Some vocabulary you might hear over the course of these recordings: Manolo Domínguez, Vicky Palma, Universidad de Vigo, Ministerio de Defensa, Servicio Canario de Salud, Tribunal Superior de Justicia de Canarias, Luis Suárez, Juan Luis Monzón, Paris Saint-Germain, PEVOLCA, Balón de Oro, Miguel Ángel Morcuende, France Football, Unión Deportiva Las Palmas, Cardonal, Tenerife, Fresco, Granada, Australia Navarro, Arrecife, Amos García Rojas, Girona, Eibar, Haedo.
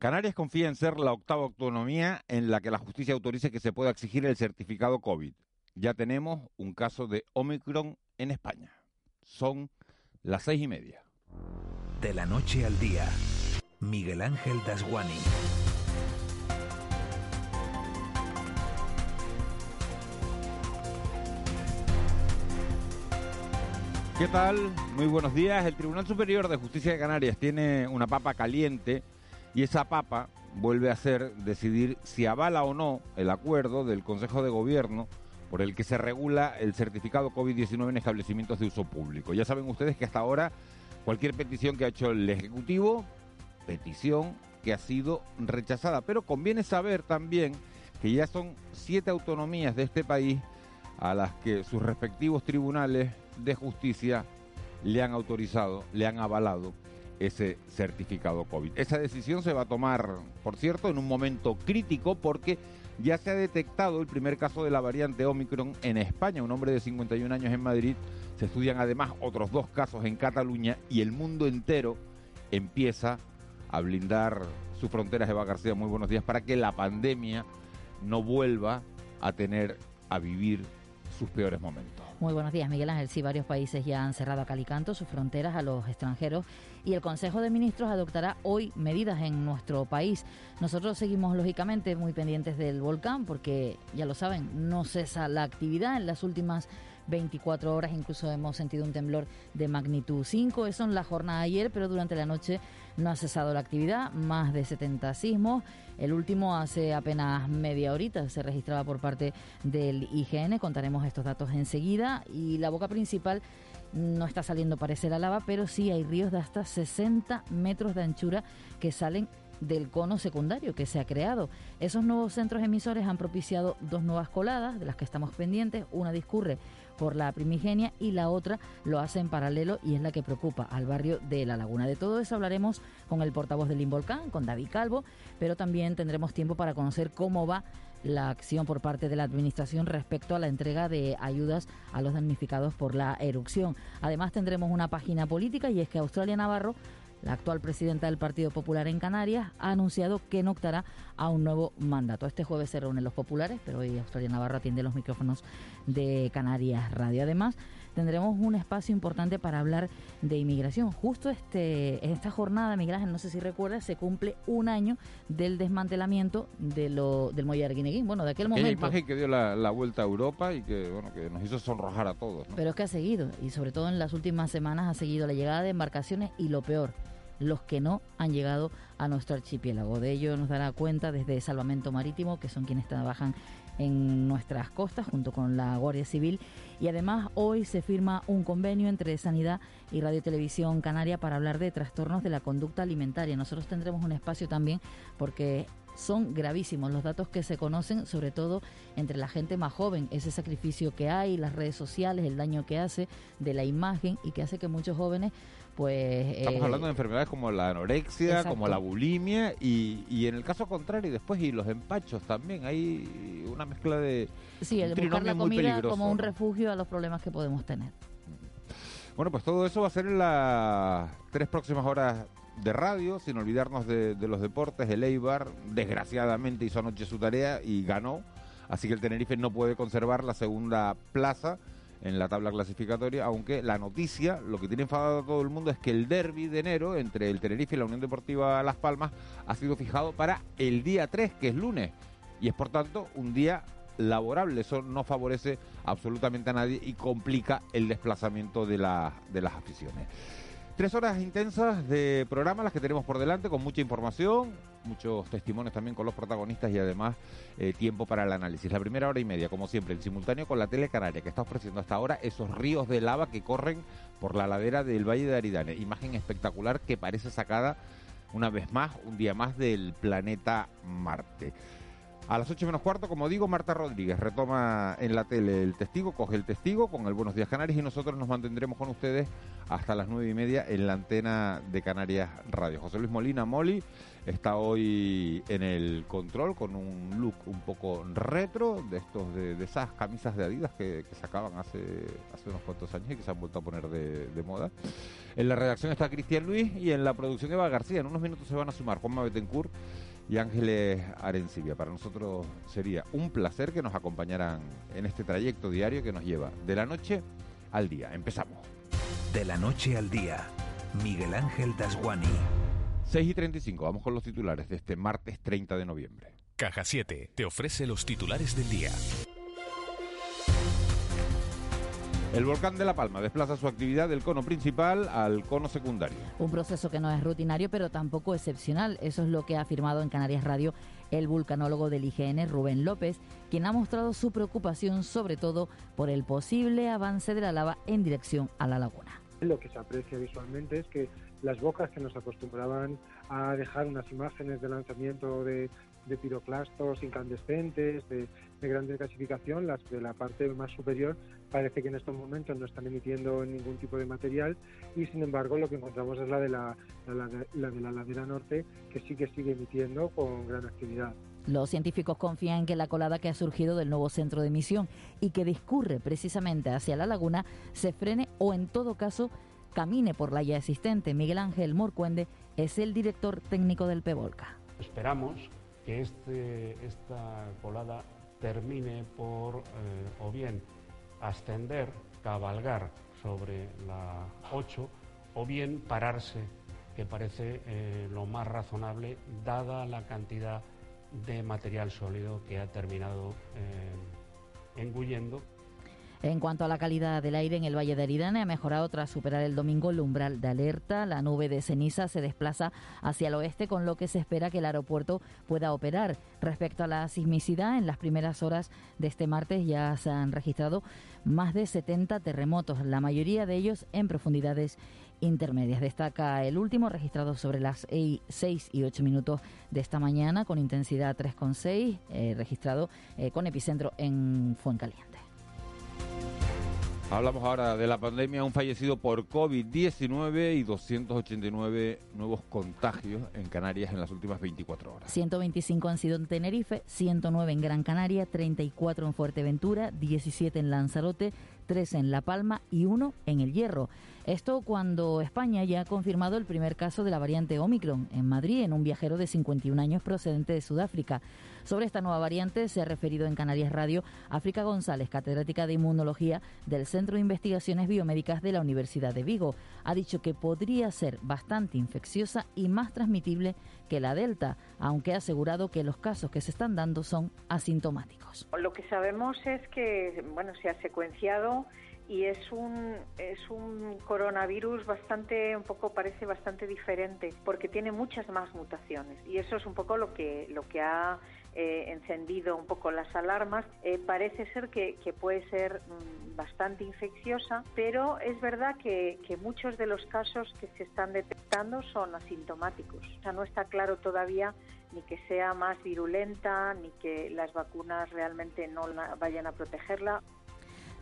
Canarias confía en ser la octava autonomía en la que la justicia autorice que se pueda exigir el certificado COVID. Ya tenemos un caso de Omicron en España. Son las 6:30. De la noche al día, Miguel Ángel Dasguani. ¿Qué tal? Muy buenos días. El Tribunal Superior de Justicia de Canarias tiene una papa caliente y esa papa vuelve a ser decidir si avala o no el acuerdo del Consejo de Gobierno por el que se regula el certificado COVID-19 en establecimientos de uso público. Ya saben ustedes que hasta ahora cualquier petición que ha hecho el Ejecutivo, petición que ha sido rechazada. Pero conviene saber también que ya son 7 autonomías de este país a las que sus respectivos tribunales de justicia le han autorizado, le han avalado ese certificado COVID. Esa decisión se va a tomar, por cierto, en un momento crítico porque ya se ha detectado el primer caso de la variante Omicron en España. Un hombre de 51 años en Madrid. Se estudian además otros 2 casos en Cataluña y el mundo entero empieza a blindar sus fronteras. Eva García, muy buenos días, para que la pandemia no vuelva a vivir sus peores momentos. Muy buenos días, Miguel Ángel. Sí, varios países ya han cerrado a cal y canto sus fronteras a los extranjeros y el Consejo de Ministros adoptará hoy medidas en nuestro país. Nosotros seguimos, lógicamente, muy pendientes del volcán porque, ya lo saben, no cesa la actividad. En las últimas 24 horas incluso hemos sentido un temblor de magnitud 5. Eso en la jornada de ayer, pero durante la noche no ha cesado la actividad. Más de 70 sismos. El último hace apenas media horita se registraba por parte del IGN. Contaremos estos datos enseguida. Y la boca principal no está saliendo, parece, la lava, pero sí hay ríos de hasta 60 metros de anchura que salen del cono secundario que se ha creado. Esos nuevos centros emisores han propiciado 2 nuevas coladas, de las que estamos pendientes. Una discurre por la primigenia y la otra lo hace en paralelo y es la que preocupa al barrio de La Laguna. De todo eso hablaremos con el portavoz del Involcán, con David Calvo, pero también tendremos tiempo para conocer cómo va la acción por parte de la Administración respecto a la entrega de ayudas a los damnificados por la erupción. Además tendremos una página política y es que Australia Navarro, la actual presidenta del Partido Popular en Canarias, ha anunciado que no optará a un nuevo mandato. Este jueves se reúnen los populares, pero hoy Australia Navarro atiende los micrófonos de Canarias Radio. Además, tendremos un espacio importante para hablar de inmigración. Justo esta jornada, Miguel Ángel, no sé si recuerdas, se cumple un año del desmantelamiento del muelle de Arguineguín. Bueno, de aquel momento. Aquella imagen que dio la vuelta a Europa y que, bueno, que nos hizo sonrojar a todos, ¿no? Pero es que ha seguido, y sobre todo en las últimas semanas ha seguido la llegada de embarcaciones y, lo peor, los que no han llegado a nuestro archipiélago. De ello nos dará cuenta desde Salvamento Marítimo, que son quienes trabajan en nuestras costas junto con la Guardia Civil. Y además hoy se firma un convenio entre Sanidad y Radio Televisión Canaria para hablar de trastornos de la conducta alimentaria. Nosotros tendremos un espacio también porque son gravísimos los datos que se conocen, sobre todo entre la gente más joven, ese sacrificio que hay, las redes sociales, el daño que hace de la imagen y que hace que muchos jóvenes, pues... Estamos hablando de enfermedades como la anorexia, exacto, como la bulimia y en el caso contrario, después y los empachos también. Hay una mezcla de... Sí, el buscar la comida como un refugio a los problemas que podemos tener. Bueno, pues todo eso va a ser en las 3 próximas horas de radio, sin olvidarnos de los deportes. El Eibar, desgraciadamente, hizo anoche su tarea y ganó, así que el Tenerife no puede conservar la segunda plaza en la tabla clasificatoria, aunque la noticia, lo que tiene enfadado a todo el mundo, es que el derbi de enero entre el Tenerife y la Unión Deportiva Las Palmas ha sido fijado para el día 3, que es lunes, y es por tanto un día laborable. Eso no favorece absolutamente a nadie y complica el desplazamiento de las aficiones. 3 horas intensas de programa las que tenemos por delante, con mucha información, muchos testimonios también con los protagonistas y además tiempo para el análisis. La primera hora y media, como siempre, en simultáneo con la Tele Canaria, que está ofreciendo hasta ahora esos ríos de lava que corren por la ladera del Valle de Aridane. Imagen espectacular que parece sacada una vez más, un día más, del planeta Marte. A las 8:45, como digo, Marta Rodríguez retoma en la tele El Testigo, coge El Testigo con el Buenos Días Canarias, y nosotros nos mantendremos con ustedes hasta las 9:30 en la antena de Canarias Radio. José Luis Molina, Moli, está hoy en el control con un look un poco retro, de estos de esas camisas de Adidas que sacaban hace unos cuantos años y que se han vuelto a poner de moda. En la redacción está Cristian Luis y en la producción Eva García. En unos minutos se van a sumar Juanma Betancourt y Ángeles Arencibia. Para nosotros sería un placer que nos acompañaran en este trayecto diario que nos lleva de la noche al día. Empezamos. De la noche al día, Miguel Ángel Dasguani. 6:35, vamos con los titulares de este martes 30 de noviembre. Caja 7 te ofrece los titulares del día. El volcán de La Palma desplaza su actividad del cono principal al cono secundario. Un proceso que no es rutinario, pero tampoco excepcional. Eso es lo que ha afirmado en Canarias Radio el vulcanólogo del IGN, Rubén López, quien ha mostrado su preocupación sobre todo por el posible avance de la lava en dirección a La Laguna. Lo que se aprecia visualmente es que las bocas que nos acostumbraban a dejar unas imágenes de lanzamiento de piroclastos incandescentes, de gran desgasificación, las de la parte más superior, parece que en estos momentos no están emitiendo ningún tipo de material, y sin embargo lo que encontramos es la de la ladera norte, que sí que sigue emitiendo con gran actividad. Los científicos confían que la colada que ha surgido del nuevo centro de emisión y que discurre precisamente hacia La Laguna se frene o en todo caso camine por la ya existente. Miguel Ángel Morcuende es el director técnico del PEVOLCA. Esperamos que esta colada termine por o bien ascender, cabalgar sobre la 8 o bien pararse, que parece lo más razonable dada la cantidad de material sólido que ha terminado engullendo. En cuanto a la calidad del aire en el Valle de Aridane, ha mejorado tras superar el domingo el umbral de alerta. La nube de ceniza se desplaza hacia el oeste, con lo que se espera que el aeropuerto pueda operar. Respecto a la sismicidad, en las primeras horas de este martes ya se han registrado más de 70 terremotos, la mayoría de ellos en profundidades intermedias. Destaca el último registrado sobre las 6 y 8 minutos de esta mañana, con intensidad 3,6, registrado con epicentro en Fuencaliente. Hablamos ahora de la pandemia, un fallecido por COVID-19 y 289 nuevos contagios en Canarias en las últimas 24 horas. 125 han sido en Tenerife, 109 en Gran Canaria, 34 en Fuerteventura, 17 en Lanzarote, 3 en La Palma y 1 en El Hierro. Esto cuando España ya ha confirmado el primer caso de la variante Omicron en Madrid, en un viajero de 51 años procedente de Sudáfrica. Sobre esta nueva variante se ha referido en Canarias Radio África González, catedrática de Inmunología del Centro de Investigaciones Biomédicas de la Universidad de Vigo. Ha dicho que podría ser bastante infecciosa y más transmitible que la Delta, aunque ha asegurado que los casos que se están dando son asintomáticos. Lo que sabemos es que, se ha secuenciado y es un coronavirus parece bastante diferente, porque tiene muchas más mutaciones, y eso es un poco lo que ha encendido un poco las alarmas. Parece ser que puede ser bastante infecciosa, pero es verdad que muchos de los casos que se están detectando son asintomáticos. O sea, no está claro todavía ni que sea más virulenta, ni que las vacunas realmente no vayan a protegerla.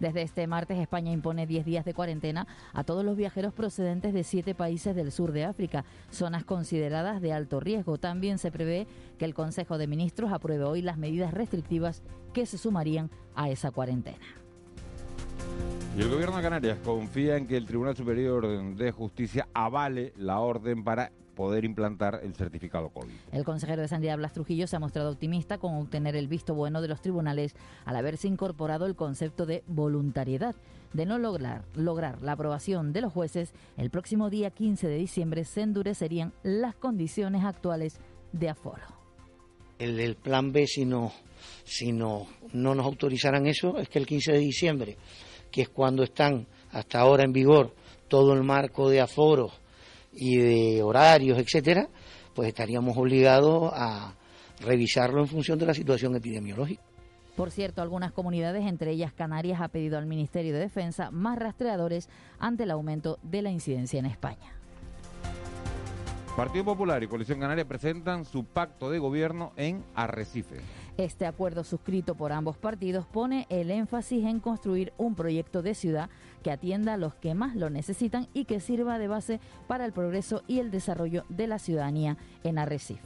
Desde este martes, España impone 10 días de cuarentena a todos los viajeros procedentes de 7 países del sur de África, zonas consideradas de alto riesgo. También se prevé que el Consejo de Ministros apruebe hoy las medidas restrictivas que se sumarían a esa cuarentena. Y el Gobierno de Canarias confía en que el Tribunal Superior de Justicia avale la orden para poder implantar el certificado COVID. El consejero de Sanidad, Blas Trujillo, se ha mostrado optimista con obtener el visto bueno de los tribunales al haberse incorporado el concepto de voluntariedad. De no lograr la aprobación de los jueces, el próximo día 15 de diciembre se endurecerían las condiciones actuales de aforo. El plan B, si no nos autorizaran eso, es que el 15 de diciembre, que es cuando están hasta ahora en vigor todo el marco de aforos y de horarios, etcétera, pues estaríamos obligados a revisarlo en función de la situación epidemiológica. Por cierto, algunas comunidades, entre ellas Canarias, ha pedido al Ministerio de Defensa más rastreadores ante el aumento de la incidencia en España. Partido Popular y Coalición Canaria presentan su pacto de gobierno en Arrecife. Este acuerdo suscrito por ambos partidos pone el énfasis en construir un proyecto de ciudad que atienda a los que más lo necesitan y que sirva de base para el progreso y el desarrollo de la ciudadanía en Arrecife.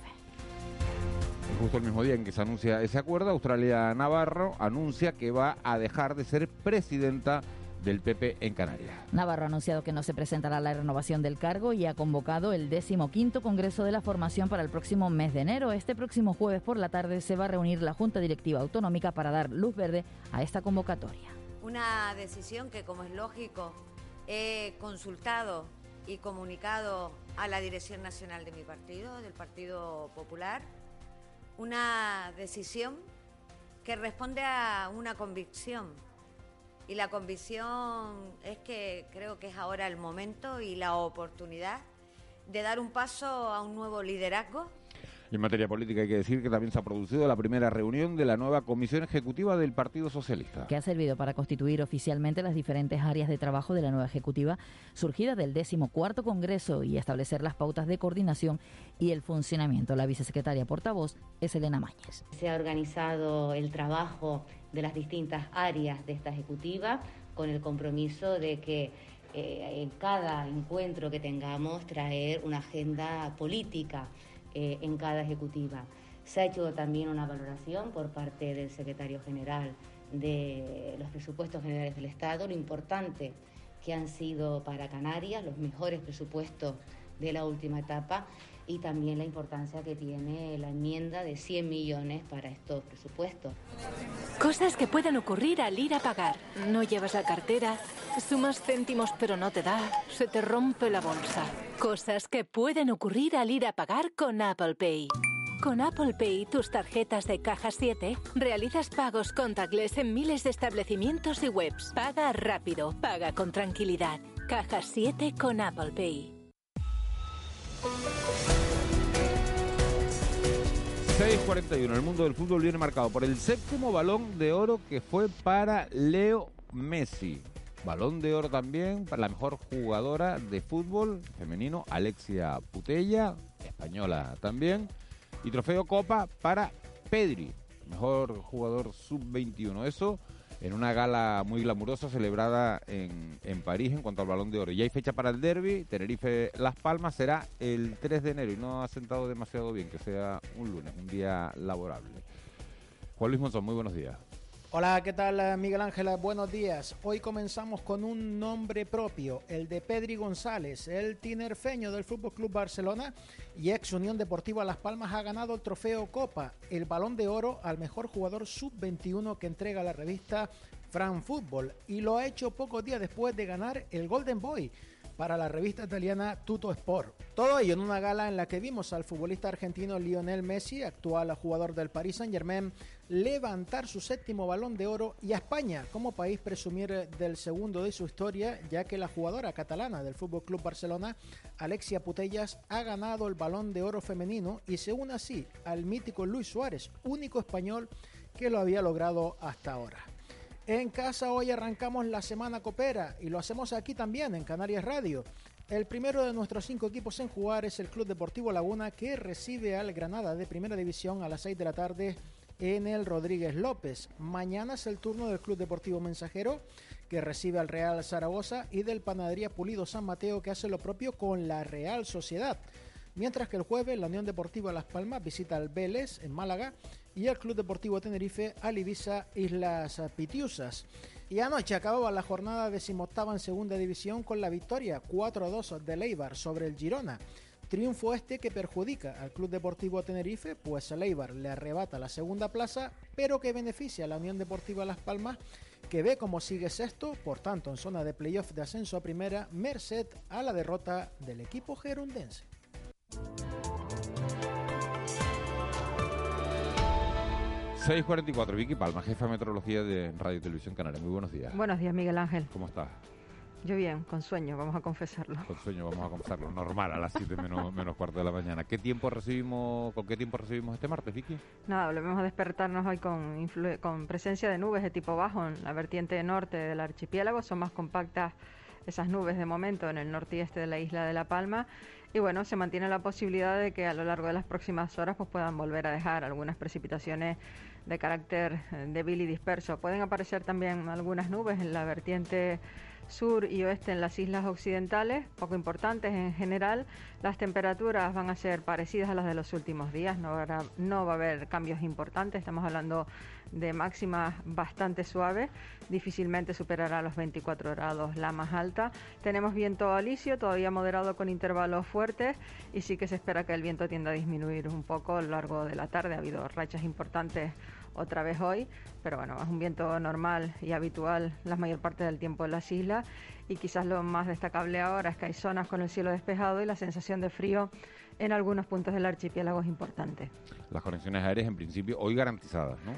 Justo el mismo día en que se anuncia ese acuerdo, Australia Navarro anuncia que va a dejar de ser presidenta del PP en Canarias. Navarro ha anunciado que no se presentará a la renovación del cargo y ha convocado el 15º Congreso de la Formación para el próximo mes de enero. Este próximo jueves por la tarde se va a reunir la Junta Directiva Autonómica para dar luz verde a esta convocatoria. Una decisión que, como es lógico, he consultado y comunicado a la Dirección Nacional de mi partido, del Partido Popular. Una decisión que responde a una convicción, y la convicción es que creo que es ahora el momento y la oportunidad de dar un paso a un nuevo liderazgo. En materia política hay que decir que también se ha producido la primera reunión de la nueva Comisión Ejecutiva del Partido Socialista, que ha servido para constituir oficialmente las diferentes áreas de trabajo de la nueva Ejecutiva surgida del 14º Congreso y establecer las pautas de coordinación y el funcionamiento. La vicesecretaria portavoz es Elena Mañez. Se ha organizado el trabajo de las distintas áreas de esta Ejecutiva con el compromiso de que en cada encuentro que tengamos traer una agenda política en cada ejecutiva. Se ha hecho también una valoración por parte del secretario general de los presupuestos generales del Estado, lo importante que han sido para Canarias, los mejores presupuestos de la última etapa, y también la importancia que tiene la enmienda de 100 millones para estos presupuestos. Cosas que pueden ocurrir al ir a pagar. No llevas la cartera, sumas céntimos pero no te da, se te rompe la bolsa. Cosas que pueden ocurrir al ir a pagar con Apple Pay. Con Apple Pay, tus tarjetas de Caja 7, realizas pagos contactless en miles de establecimientos y webs. Paga rápido, paga con tranquilidad. Caja 7 con Apple Pay. 6:41. El mundo del fútbol viene marcado por el 7º Balón de Oro, que fue para Leo Messi. Balón de Oro también para la mejor jugadora de fútbol femenino, Alexia Putellas, española también. Y trofeo Copa para Pedri, mejor jugador sub-21. Eso en una gala muy glamurosa celebrada en París en cuanto al Balón de Oro. Y hay fecha para el derbi, Tenerife Las Palmas será el 3 de enero y no ha sentado demasiado bien que sea un lunes, un día laborable. Juan Luis Monzón, muy buenos días. Hola, ¿qué tal, Miguel Ángel? Buenos días. Hoy comenzamos con un nombre propio, el de Pedri González, el tinerfeño del FC Barcelona y ex Unión Deportiva Las Palmas, ha ganado el trofeo Copa, el Balón de Oro al mejor jugador sub-21 que entrega la revista France Football, y lo ha hecho pocos días después de ganar el Golden Boy para la revista italiana Tutto Sport. Todo ello en una gala en la que vimos al futbolista argentino Lionel Messi, actual jugador del Paris Saint-Germain, levantar su 7º Balón de Oro y a España como país presumir del segundo de su historia, ya que la jugadora catalana del FC Barcelona, Alexia Putellas, ha ganado el Balón de Oro femenino y se une así al mítico Luis Suárez, único español que lo había logrado hasta ahora. En casa hoy arrancamos la Semana Copera y lo hacemos aquí también en Canarias Radio. El primero de nuestros 5 equipos en jugar es el Club Deportivo Laguna, que recibe al Granada de Primera División a las 6 de la tarde en el Rodríguez López. Mañana es el turno del Club Deportivo Mensajero, que recibe al Real Zaragoza, y del Panadería Pulido San Mateo, que hace lo propio con la Real Sociedad. Mientras que el jueves la Unión Deportiva Las Palmas visita al Vélez en Málaga y el Club Deportivo Tenerife al Ibiza Islas Pitiusas. Y anoche acababa la jornada 18ª en Segunda División con la victoria 4-2 del Eibar sobre el Girona. Triunfo este que perjudica al Club Deportivo Tenerife, pues el Eibar le arrebata la segunda plaza, pero que beneficia a la Unión Deportiva Las Palmas, que ve como sigue sexto, por tanto en zona de playoff de ascenso a primera, merced a la derrota del equipo gerundense. ...6:44... Vicky Palma, jefa de meteorología de Radio y Televisión Canaria. Muy buenos días. Buenos días, Miguel Ángel. ¿Cómo estás? Yo bien, con sueño, vamos a confesarlo. Con sueño, vamos a confesarlo. Normal, a las 7 menos cuarto de la mañana. ¿Con qué tiempo recibimos este martes, Vicky? Nada, volvemos a despertarnos hoy con presencia de nubes de tipo bajo en la vertiente norte del archipiélago. Son más compactas esas nubes de momento en el norte y este de la isla de La Palma. Y bueno, se mantiene la posibilidad de que a lo largo de las próximas horas pues puedan volver a dejar algunas precipitaciones de carácter débil y disperso. Pueden aparecer también algunas nubes en la vertiente sur y oeste en las islas occidentales, poco importantes en general. Las temperaturas van a ser parecidas a las de los últimos días, no va a haber cambios importantes. Estamos hablando de máximas bastante suaves, difícilmente superará los 24 grados la más alta. Tenemos viento alisio, todavía moderado con intervalos fuertes, y sí que se espera que el viento tienda a disminuir un poco a lo largo de la tarde. Ha habido rachas importantes otra vez hoy, pero bueno, es un viento normal y habitual la mayor parte del tiempo en las islas, y quizás lo más destacable ahora es que hay zonas con el cielo despejado y la sensación de frío en algunos puntos del archipiélago es importante. Las conexiones aéreas en principio hoy garantizadas, ¿no?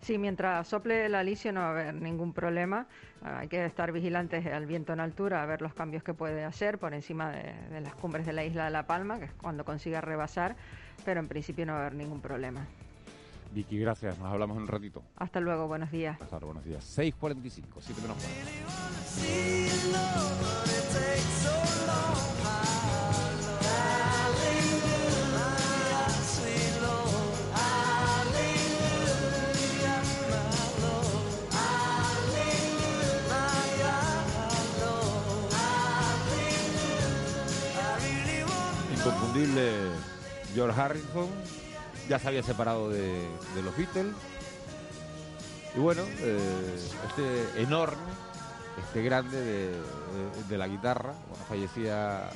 Sí, mientras sople el alisio no va a haber ningún problema. Hay que estar vigilantes al viento en altura, a ver los cambios que puede hacer por encima de las cumbres de la isla de La Palma, que es cuando consiga rebasar, pero en principio no va a haber ningún problema. Vicky, gracias. Nos hablamos en un ratito. Hasta luego, buenos días. Hasta luego, buenos días. 6:45, 7:40. Inconfundible George Harrison, ya se había separado de los Beatles, y bueno, este enorme, este grande de la guitarra, bueno, fallecía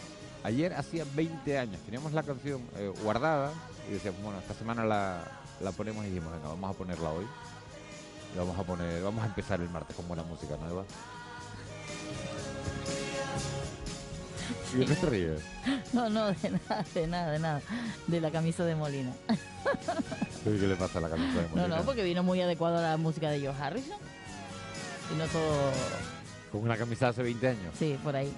ayer, hacía 20 años, teníamos la canción guardada, y decíamos, bueno, esta semana la ponemos, y dijimos, venga, vamos a ponerla hoy, y vamos a empezar el martes con buena música nueva. ¿Y qué te ríes? No, de nada. De la camisa de Molina. ¿Qué le pasa a la camisa de Molina? No, porque vino muy adecuado a la música de George Harrison. Y no todo... ¿Con una camisa hace 20 años? Sí, por ahí.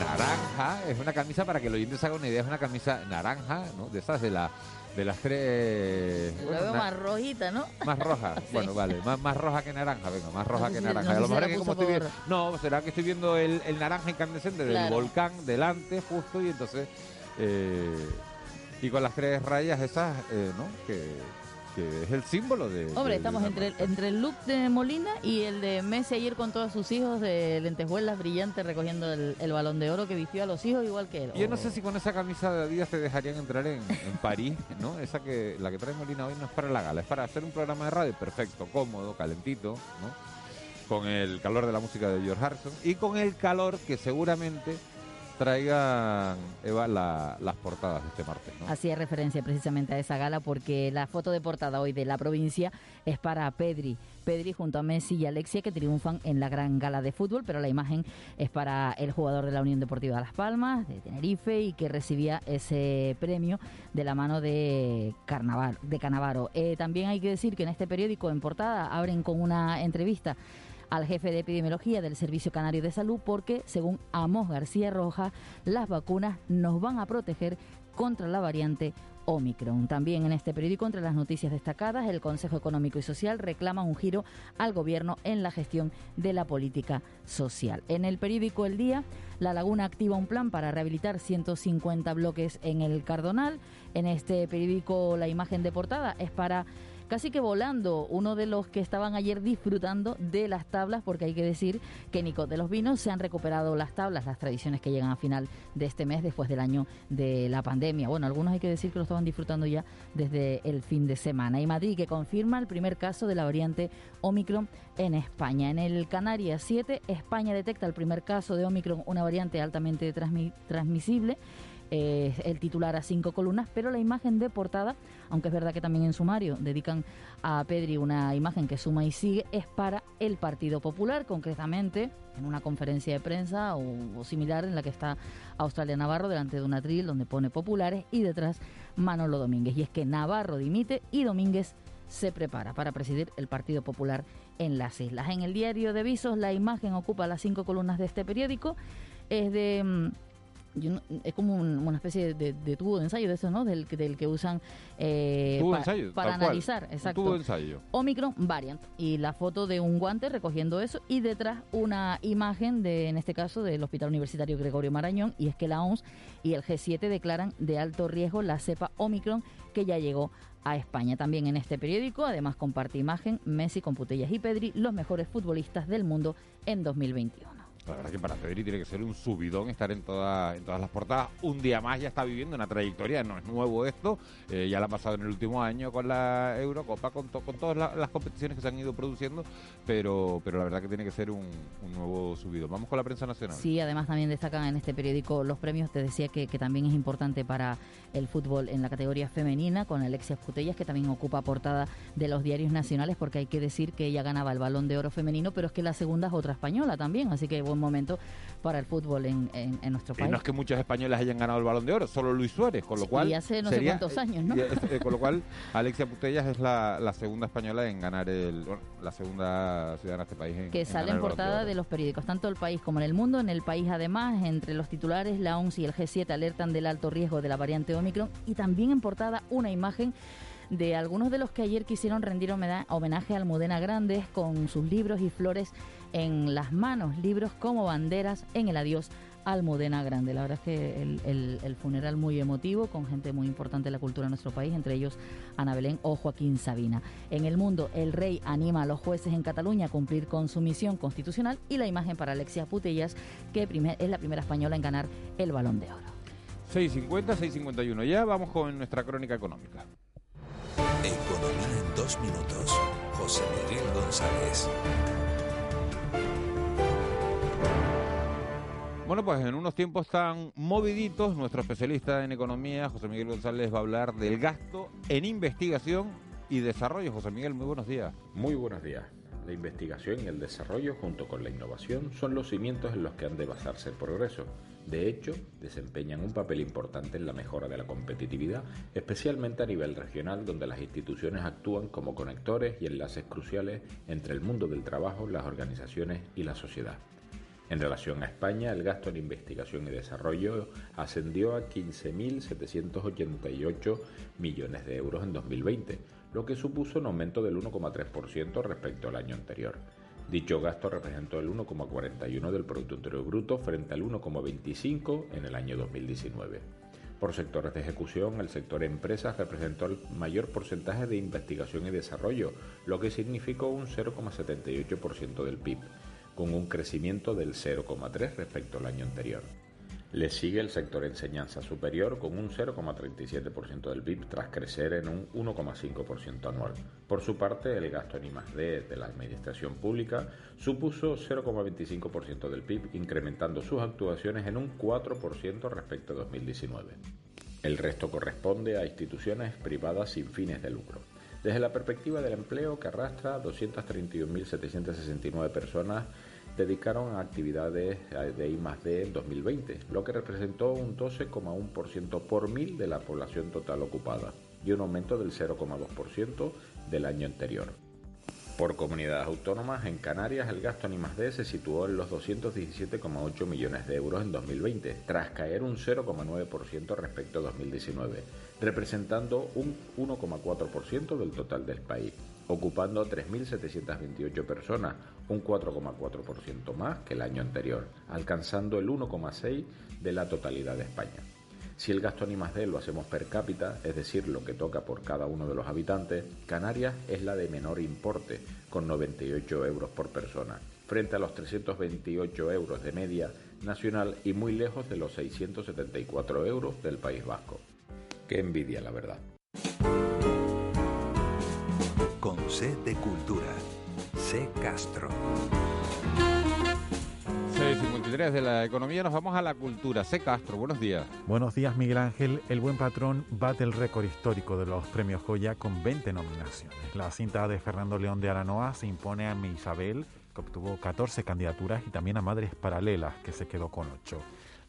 Naranja, es una camisa, para que el oyente se haga una idea, es una camisa naranja, ¿no? De esas de las tres... Lo veo más rojita, ¿no? Más roja, sí. Bueno, vale, más roja que naranja, venga, más roja que naranja. A lo mejor es que como estoy viendo... No, será que estoy viendo el naranja incandescente del volcán delante, justo, y entonces... y con las tres rayas esas, ¿no? Que es el símbolo de... Hombre, estamos entre el look de Molina y el de Messi ayer con todos sus hijos de lentejuelas brillantes recogiendo el Balón de Oro, que vistió a los hijos igual que él. Yo no sé si con esa camisa de Adidas te dejarían entrar en París, ¿no? La que trae Molina hoy no es para la gala, es para hacer un programa de radio perfecto, cómodo, calentito, ¿no? Con el calor de la música de George Harrison y con el calor que seguramente... traigan, Eva, las portadas de este martes, ¿no? Hacía referencia precisamente a esa gala porque la foto de portada hoy de La Provincia es para Pedri junto a Messi y Alexia, que triunfan en la gran gala de fútbol, pero la imagen es para el jugador de la Unión Deportiva Las Palmas, de Tenerife, y que recibía ese premio de la mano de Cannavaro. También hay que decir que en este periódico en portada abren con una entrevista al jefe de epidemiología del Servicio Canario de Salud, porque, según Amos García Rojas, las vacunas nos van a proteger contra la variante Omicron. También en este periódico, entre las noticias destacadas, el Consejo Económico y Social reclama un giro al gobierno en la gestión de la política social. En el periódico El Día, La Laguna activa un plan para rehabilitar 150 bloques en el Cardonal. En este periódico, la imagen de portada es para... casi que volando, uno de los que estaban ayer disfrutando de las tablas, porque hay que decir que en Icod de los Vinos se han recuperado las tablas, las tradiciones que llegan a final de este mes después del año de la pandemia. Bueno, algunos hay que decir que lo estaban disfrutando ya desde el fin de semana. Y Madrid, que confirma el primer caso de la variante Omicron en España. En el Canarias 7, España detecta el primer caso de Omicron, una variante altamente transmisible. El titular a 5 columnas, pero la imagen de portada, aunque es verdad que también en sumario dedican a Pedri una imagen que suma y sigue, es para el Partido Popular, concretamente en una conferencia de prensa o similar en la que está Australia Navarro delante de un atril donde pone populares y detrás Manolo Domínguez. Y es que Navarro dimite y Domínguez se prepara para presidir el Partido Popular en las islas. En el diario de Visos, la imagen ocupa las 5 columnas de este periódico, es de... es como una especie de tubo de ensayo de eso, ¿no? Del que usan para analizar. Exacto. Tubo de ensayo. Omicron variant. Y la foto de un guante recogiendo eso y detrás una imagen de, en este caso, del Hospital Universitario Gregorio Marañón. Y es que la OMS y el G7 declaran de alto riesgo la cepa Omicron que ya llegó a España. También en este periódico, además, comparte imagen Messi con Putellas y Pedri, los mejores futbolistas del mundo en 2021. La verdad que para Pedri tiene que ser un subidón estar en todas las portadas. Un día más ya está viviendo una trayectoria, no es nuevo esto, ya la ha pasado en el último año con la Eurocopa, con todas las competiciones que se han ido produciendo, pero la verdad que tiene que ser un nuevo subidón. Vamos con la prensa nacional. Sí, además también destacan en este periódico los premios, te decía que también es importante para el fútbol en la categoría femenina, con Alexia Putellas, que también ocupa portada de los diarios nacionales, porque hay que decir que ella ganaba el Balón de Oro femenino, pero es que la segunda es otra española también, así que buen momento para el fútbol en nuestro país. Y no es que muchos españoles hayan ganado el Balón de Oro, solo Luis Suárez, con lo cual... Y hace no sé cuántos años, ¿no? Con lo cual, Alexia Putellas es la segunda española en ganar la segunda ciudadana de este país. Que sale en portada de los periódicos, tanto El País como en El Mundo. En El País, además, entre los titulares, la OMS y el G7 alertan del alto riesgo de la variante Omicron, y también en portada una imagen de algunos de los que ayer quisieron rendir homenaje a Almudena Grandes con sus libros y flores en las manos, libros como banderas en el adiós a Almudena Grande. La verdad es que el funeral muy emotivo, con gente muy importante de la cultura de nuestro país, entre ellos Ana Belén o Joaquín Sabina. En El Mundo, el rey anima a los jueces en Cataluña a cumplir con su misión constitucional, y la imagen para Alexia Putellas, que es la primera española en ganar el Balón de Oro. 6.50, 6.51. Ya vamos con nuestra crónica económica. Economía en 2 minutos. José Miguel González. Bueno, pues en unos tiempos tan moviditos, nuestro especialista en economía, José Miguel González, va a hablar del gasto en investigación y desarrollo. José Miguel, muy buenos días. Muy buenos días. La investigación y el desarrollo, junto con la innovación, son los cimientos en los que han de basarse el progreso. De hecho, desempeñan un papel importante en la mejora de la competitividad, especialmente a nivel regional, donde las instituciones actúan como conectores y enlaces cruciales entre el mundo del trabajo, las organizaciones y la sociedad. En relación a España, el gasto en investigación y desarrollo ascendió a 15.788 millones de euros en 2020, lo que supuso un aumento del 1,3% respecto al año anterior. Dicho gasto representó el 1,41 del Producto Interior Bruto frente al 1,25 en el año 2019. Por sectores de ejecución, el sector empresas representó el mayor porcentaje de investigación y desarrollo, lo que significó un 0,78% del PIB, con un crecimiento del 0,3 respecto al año anterior. Le sigue el sector enseñanza superior con un 0,37% del PIB tras crecer en un 1,5% anual. Por su parte, el gasto en I+D de la administración pública supuso 0,25% del PIB, incrementando sus actuaciones en un 4% respecto a 2019. El resto corresponde a instituciones privadas sin fines de lucro. Desde la perspectiva del empleo, que arrastra 231.769 personas, dedicaron a actividades de I+D en 2020, lo que representó un 12,1% por mil de la población total ocupada y un aumento del 0,2% del año anterior. Por comunidades autónomas, en Canarias el gasto en I+D se situó en los 217,8 millones de euros en 2020, tras caer un 0,9% respecto a 2019, representando un 1,4% del total del país, ocupando 3.728 personas, un 4,4% más que el año anterior, alcanzando el 1,6% de la totalidad de España. Si el gasto en I+D lo hacemos per cápita, es decir, lo que toca por cada uno de los habitantes, Canarias es la de menor importe, con 98 euros por persona, frente a los 328 euros de media nacional y muy lejos de los 674 euros del País Vasco. ¡Qué envidia, la verdad! Con C de Cultura, C. Castro. 6.53 de la economía, nos vamos a la cultura. C. Castro, buenos días. Buenos días, Miguel Ángel. El Buen Patrón bate el récord histórico de los premios Goya con 20 nominaciones. La cinta de Fernando León de Aranoa se impone a Mi Isabel, que obtuvo 14 candidaturas, y también a Madres Paralelas, que se quedó con 8.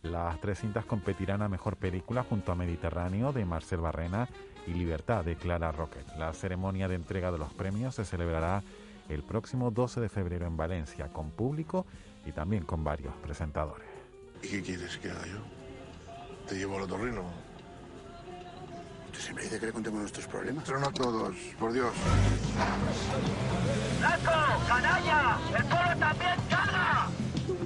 Las tres cintas competirán a Mejor Película junto a Mediterráneo, de Marcel Barrena, y Libertad, de Clara Roquet. La ceremonia de entrega de los premios se celebrará el próximo 12 de febrero en Valencia, con público y también con varios presentadores. ¿Y qué quieres que haga yo? Te llevo al otorrino. Usted siempre dice que le contemos nuestros problemas. Pero no todos, por Dios. ¡Blanco, canalla! ¡El pueblo también caga!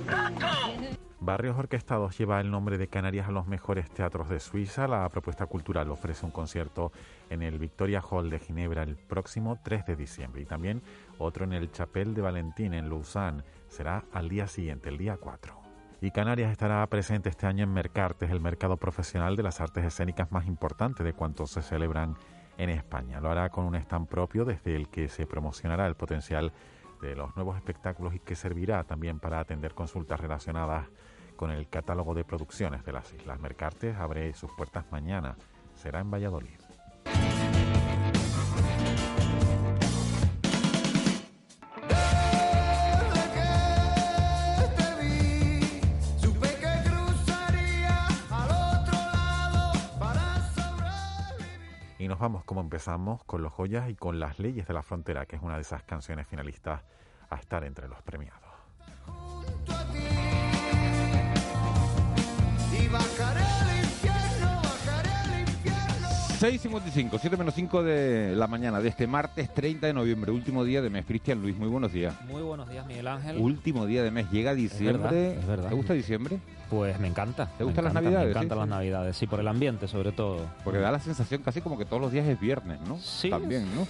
¡Blanco! Barrios Orquestados lleva el nombre de Canarias a los mejores teatros de Suiza. La propuesta cultural ofrece un concierto en el Victoria Hall de Ginebra el próximo 3 de diciembre y también otro en el Chapelle de Valentín en Lausanne. Será al día siguiente, el día 4. Y Canarias estará presente este año en Mercartes, el mercado profesional de las artes escénicas más importante de cuantos se celebran en España. Lo hará con un stand propio desde el que se promocionará el potencial de los nuevos espectáculos y que servirá también para atender consultas relacionadas con el catálogo de producciones de las islas. Mercartes abre sus puertas mañana. Será en Valladolid. Y nos vamos como empezamos, con Los Joyas y con Las Leyes de la Frontera, que es una de esas canciones finalistas a estar entre los premiados. Y bajaré al infierno, bajaré al infierno. 6:55, 7 menos 5 de la mañana de este martes 30 de noviembre, último día de mes. Cristian Luis, muy buenos días. Muy buenos días, Miguel Ángel. Último día de mes, llega diciembre. Es verdad. ¿Te gusta diciembre? Pues me encanta. ¿Te gustan las Navidades? Me encantan las Navidades, sí, por el ambiente sobre todo. Porque da la sensación casi como que todos los días es viernes, ¿no? Sí. También, ¿no?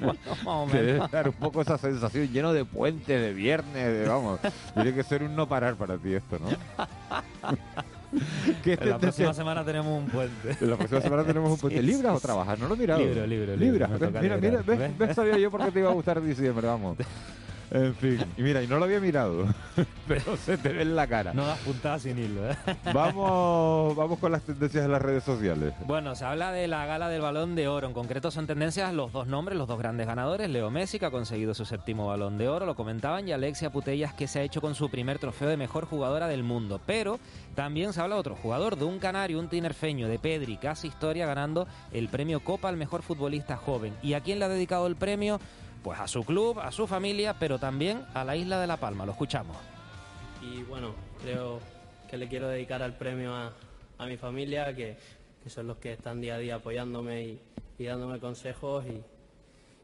Bueno, más o menos. Te debe dar un poco esa sensación, lleno de puentes, de viernes, vamos. Tiene que ser un no parar para ti esto, ¿no? La próxima semana tenemos un puente. La próxima semana tenemos un puente. ¿Libras o trabajas? No lo he mirado. Libro. Mira, ¿ves? Sabía yo por qué te iba a gustar diciembre, vamos. En fin, y mira, y no lo había mirado, pero se te ve en la cara. No das puntadas sin hilo, ¿eh? Vamos con las tendencias de las redes sociales. Bueno, se habla de la gala del Balón de Oro. En concreto son tendencias los dos nombres, los dos grandes ganadores. Leo Messi, que ha conseguido su séptimo Balón de Oro, lo comentaban, y Alexia Putellas, que se ha hecho con su primer trofeo de mejor jugadora del mundo. Pero también se habla de otro jugador, de un canario, un tinerfeño, de Pedri, que hace historia ganando el premio Copa al mejor futbolista joven. ¿Y a quién le ha dedicado el premio? Pues a su club, a su familia, pero también a la isla de La Palma. Lo escuchamos. Y bueno, creo que le quiero dedicar el premio a mi familia, que son los que están día a día apoyándome y dándome consejos,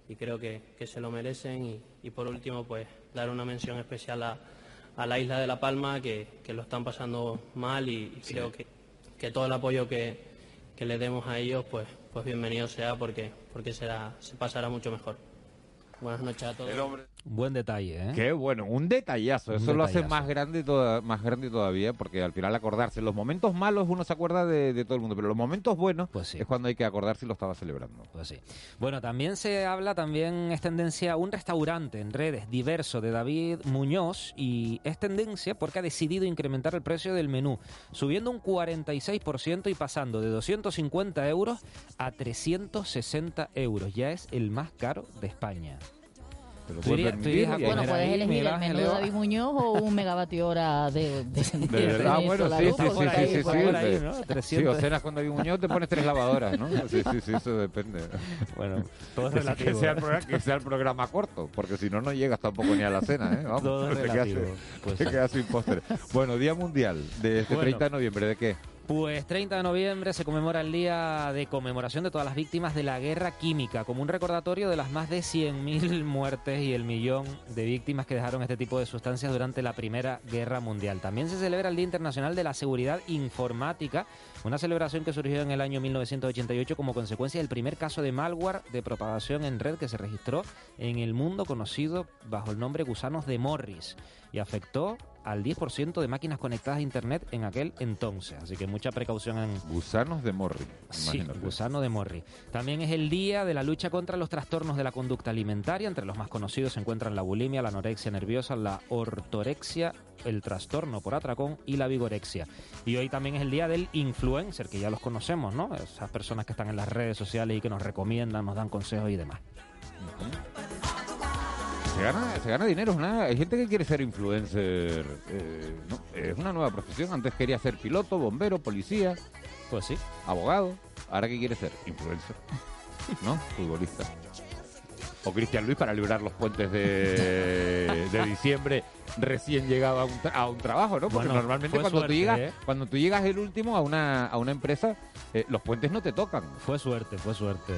y creo que se lo merecen. Y por último, pues dar una mención especial a la isla de La Palma, que lo están pasando mal, y sí, creo que todo el apoyo que le demos a ellos, pues bienvenido sea, porque se pasará mucho mejor. Buenas noches a todos. Buen detalle, ¿eh? Qué bueno, un detallazo. Eso lo hace más grande todavía, porque al final acordarse. Los momentos malos uno se acuerda de todo el mundo, pero los momentos buenos pues sí, es cuando hay que acordarse y lo estaba celebrando. Pues sí. Bueno, también se habla, también es tendencia, un restaurante en redes diverso de David Muñoz, y es tendencia porque ha decidido incrementar el precio del menú, subiendo un 46% y pasando de 250 euros a 360 euros. Ya es el más caro de España. Bueno, puedes elegir el menú de David Muñoz o un megavatio hora de ah, bueno, sí, ¿no? 300. Sí, o cenas con David Muñoz, te pones 3 lavadoras, ¿no? Sí, eso depende. Bueno, todo es relativo. Que sea el programa corto, porque si no, no llegas tampoco ni a la cena, ¿eh? Vamos, todo es relativo. Te quedas sin postre. Bueno, Día Mundial de este 30 de noviembre, ¿de qué? Pues 30 de noviembre se conmemora el Día de Conmemoración de todas las víctimas de la guerra química, como un recordatorio de las más de 100.000 muertes y el millón de víctimas que dejaron este tipo de sustancias durante la Primera Guerra Mundial. También se celebra el Día Internacional de la Seguridad Informática, una celebración que surgió en el año 1988 como consecuencia del primer caso de malware de propagación en red que se registró en el mundo, conocido bajo el nombre Gusanos de Morris, y afectó al 10% de máquinas conectadas a Internet en aquel entonces. Así que mucha precaución en... Gusanos de Morri. Sí, gusano de Morri. También es el día de la lucha contra los trastornos de la conducta alimentaria. Entre los más conocidos se encuentran la bulimia, la anorexia nerviosa, la ortorexia, el trastorno por atracón y la vigorexia. Y hoy también es el día del influencer, que ya los conocemos, ¿no? Esas personas que están en las redes sociales y que nos recomiendan, nos dan consejos y demás. Se gana dinero, ¿no? Hay gente que quiere ser influencer, ¿no? Es una nueva profesión. Antes quería ser piloto, bombero, policía, pues sí, abogado. Ahora, ¿qué quiere ser? Influencer, ¿no? Futbolista. o Cristian Luis para librar los puentes de diciembre recién llegado a un trabajo, ¿no? Porque bueno, normalmente cuando, suerte, cuando tú llegas el último a una empresa, los puentes no te tocan. Fue suerte.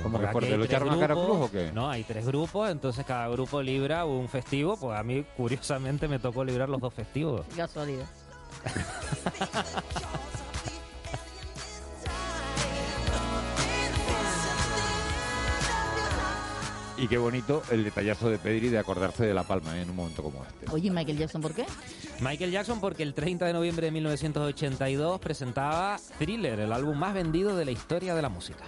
¿Cómo que fuerte? ¿Lucharon a cara cruz o qué? No, hay tres grupos, entonces cada grupo libra un festivo. Pues a mí, curiosamente, me tocó librar los dos festivos. Yo sólido. Y qué bonito el detallazo de Pedri de acordarse de La Palma, en un momento como este. Oye, Michael Jackson, ¿por qué? Michael Jackson porque el 30 de noviembre de 1982 presentaba Thriller, el álbum más vendido de la historia de la música.